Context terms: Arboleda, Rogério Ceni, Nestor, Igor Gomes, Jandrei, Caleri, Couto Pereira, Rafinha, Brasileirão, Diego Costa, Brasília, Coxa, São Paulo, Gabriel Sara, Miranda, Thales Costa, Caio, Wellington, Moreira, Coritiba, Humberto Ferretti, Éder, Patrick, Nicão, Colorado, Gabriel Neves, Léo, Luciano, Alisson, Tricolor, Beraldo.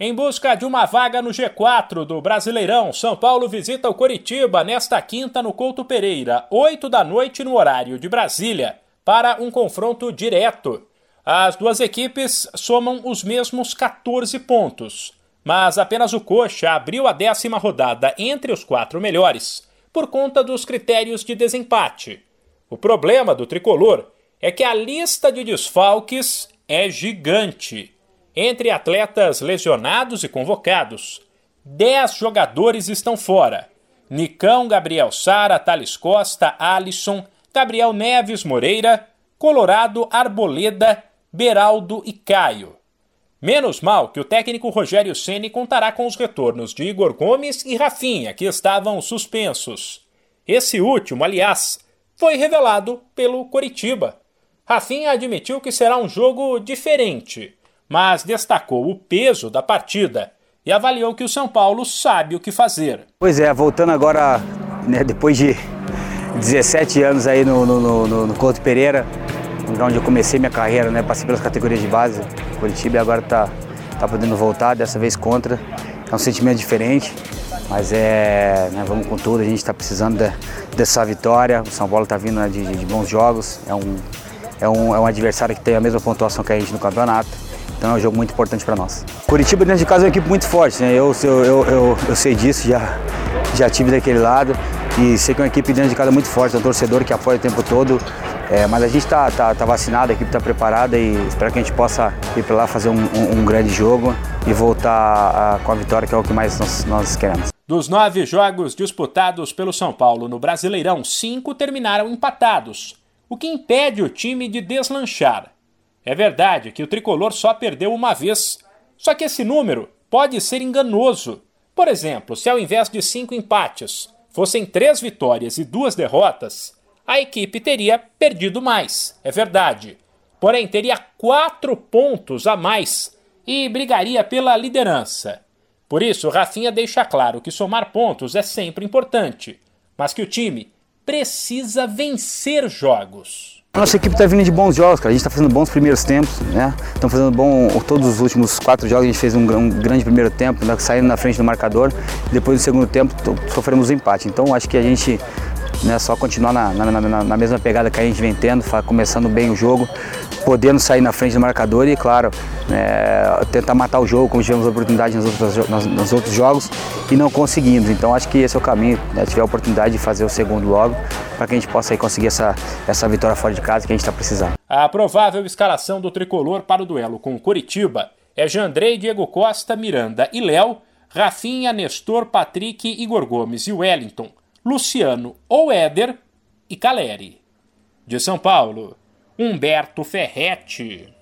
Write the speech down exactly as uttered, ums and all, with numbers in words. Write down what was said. Em busca de uma vaga no G quatro do Brasileirão, São Paulo visita o Coritiba nesta quinta no Couto Pereira, oito da noite no horário de Brasília, para um confronto direto. As duas equipes somam os mesmos catorze pontos, mas apenas o Coxa abriu a décima rodada entre os quatro melhores, por conta dos critérios de desempate. O problema do tricolor é que a lista de desfalques é gigante. Entre atletas lesionados e convocados, dez jogadores estão fora. Nicão, Gabriel Sara, Thales Costa, Alisson, Gabriel Neves, Moreira, Colorado, Arboleda, Beraldo e Caio. Menos mal que o técnico Rogério Ceni contará com os retornos de Igor Gomes e Rafinha, que estavam suspensos. Esse último, aliás, foi revelado pelo Coritiba. Rafinha admitiu que será um jogo diferente, mas destacou o peso da partida e avaliou que o São Paulo sabe o que fazer. Pois é, voltando agora, né, depois de dezessete anos aí no, no, no, no Couto Pereira, onde eu comecei minha carreira, né, passei pelas categorias de base, Coritiba, e agora tá, tá podendo voltar, dessa vez contra. É um sentimento diferente, mas é, né, vamos com tudo, a gente está precisando de, dessa vitória. O São Paulo está vindo, né, de, de bons jogos, é um, é, um, é um adversário que tem a mesma pontuação que a gente no campeonato. Então é um jogo muito importante para nós. Coritiba dentro de casa é uma equipe muito forte, né? Eu, eu, eu, eu, eu sei disso, já, já tive daquele lado e sei que é uma equipe dentro de casa muito forte, é um torcedor que apoia o tempo todo. É, mas a gente está tá, tá vacinado, a equipe está preparada e espero que a gente possa ir para lá fazer um, um, um grande jogo e voltar a, com a vitória, que é o que mais nós, nós queremos. Dos nove jogos disputados pelo São Paulo no Brasileirão, cinco terminaram empatados, o que impede o time de deslanchar. É verdade que o tricolor só perdeu uma vez, só que esse número pode ser enganoso. Por exemplo, se ao invés de cinco empates fossem três vitórias e duas derrotas, a equipe teria perdido mais, é verdade. Porém, teria quatro pontos a mais e brigaria pela liderança. Por isso, Rafinha deixa claro que somar pontos é sempre importante, mas que o time precisa vencer jogos. Nossa equipe está vindo de bons jogos, cara. A gente está fazendo bons primeiros tempos, né? Estamos fazendo bom todos os últimos quatro jogos, a gente fez um, um grande primeiro tempo, né? Saindo na frente do marcador. Depois do segundo tempo sofremos um empate. Então acho que a gente, né, só continuar na, na, na, na mesma pegada que a gente vem tendo, começando bem o jogo, podendo sair na frente do marcador e, claro, é, tentar matar o jogo, como tivemos a oportunidade nos outros, nos, nos outros jogos e não conseguindo. Então acho que esse é o caminho, né? Tiver a oportunidade de fazer o segundo logo, para que a gente possa aí conseguir essa, essa vitória fora de casa que a gente está precisando. A provável escalação do tricolor para o duelo com o Coritiba é Jandrei, Diego Costa, Miranda e Léo, Rafinha, Nestor, Patrick, Igor Gomes e Wellington, Luciano ou Éder e Caleri. De São Paulo, Humberto Ferretti.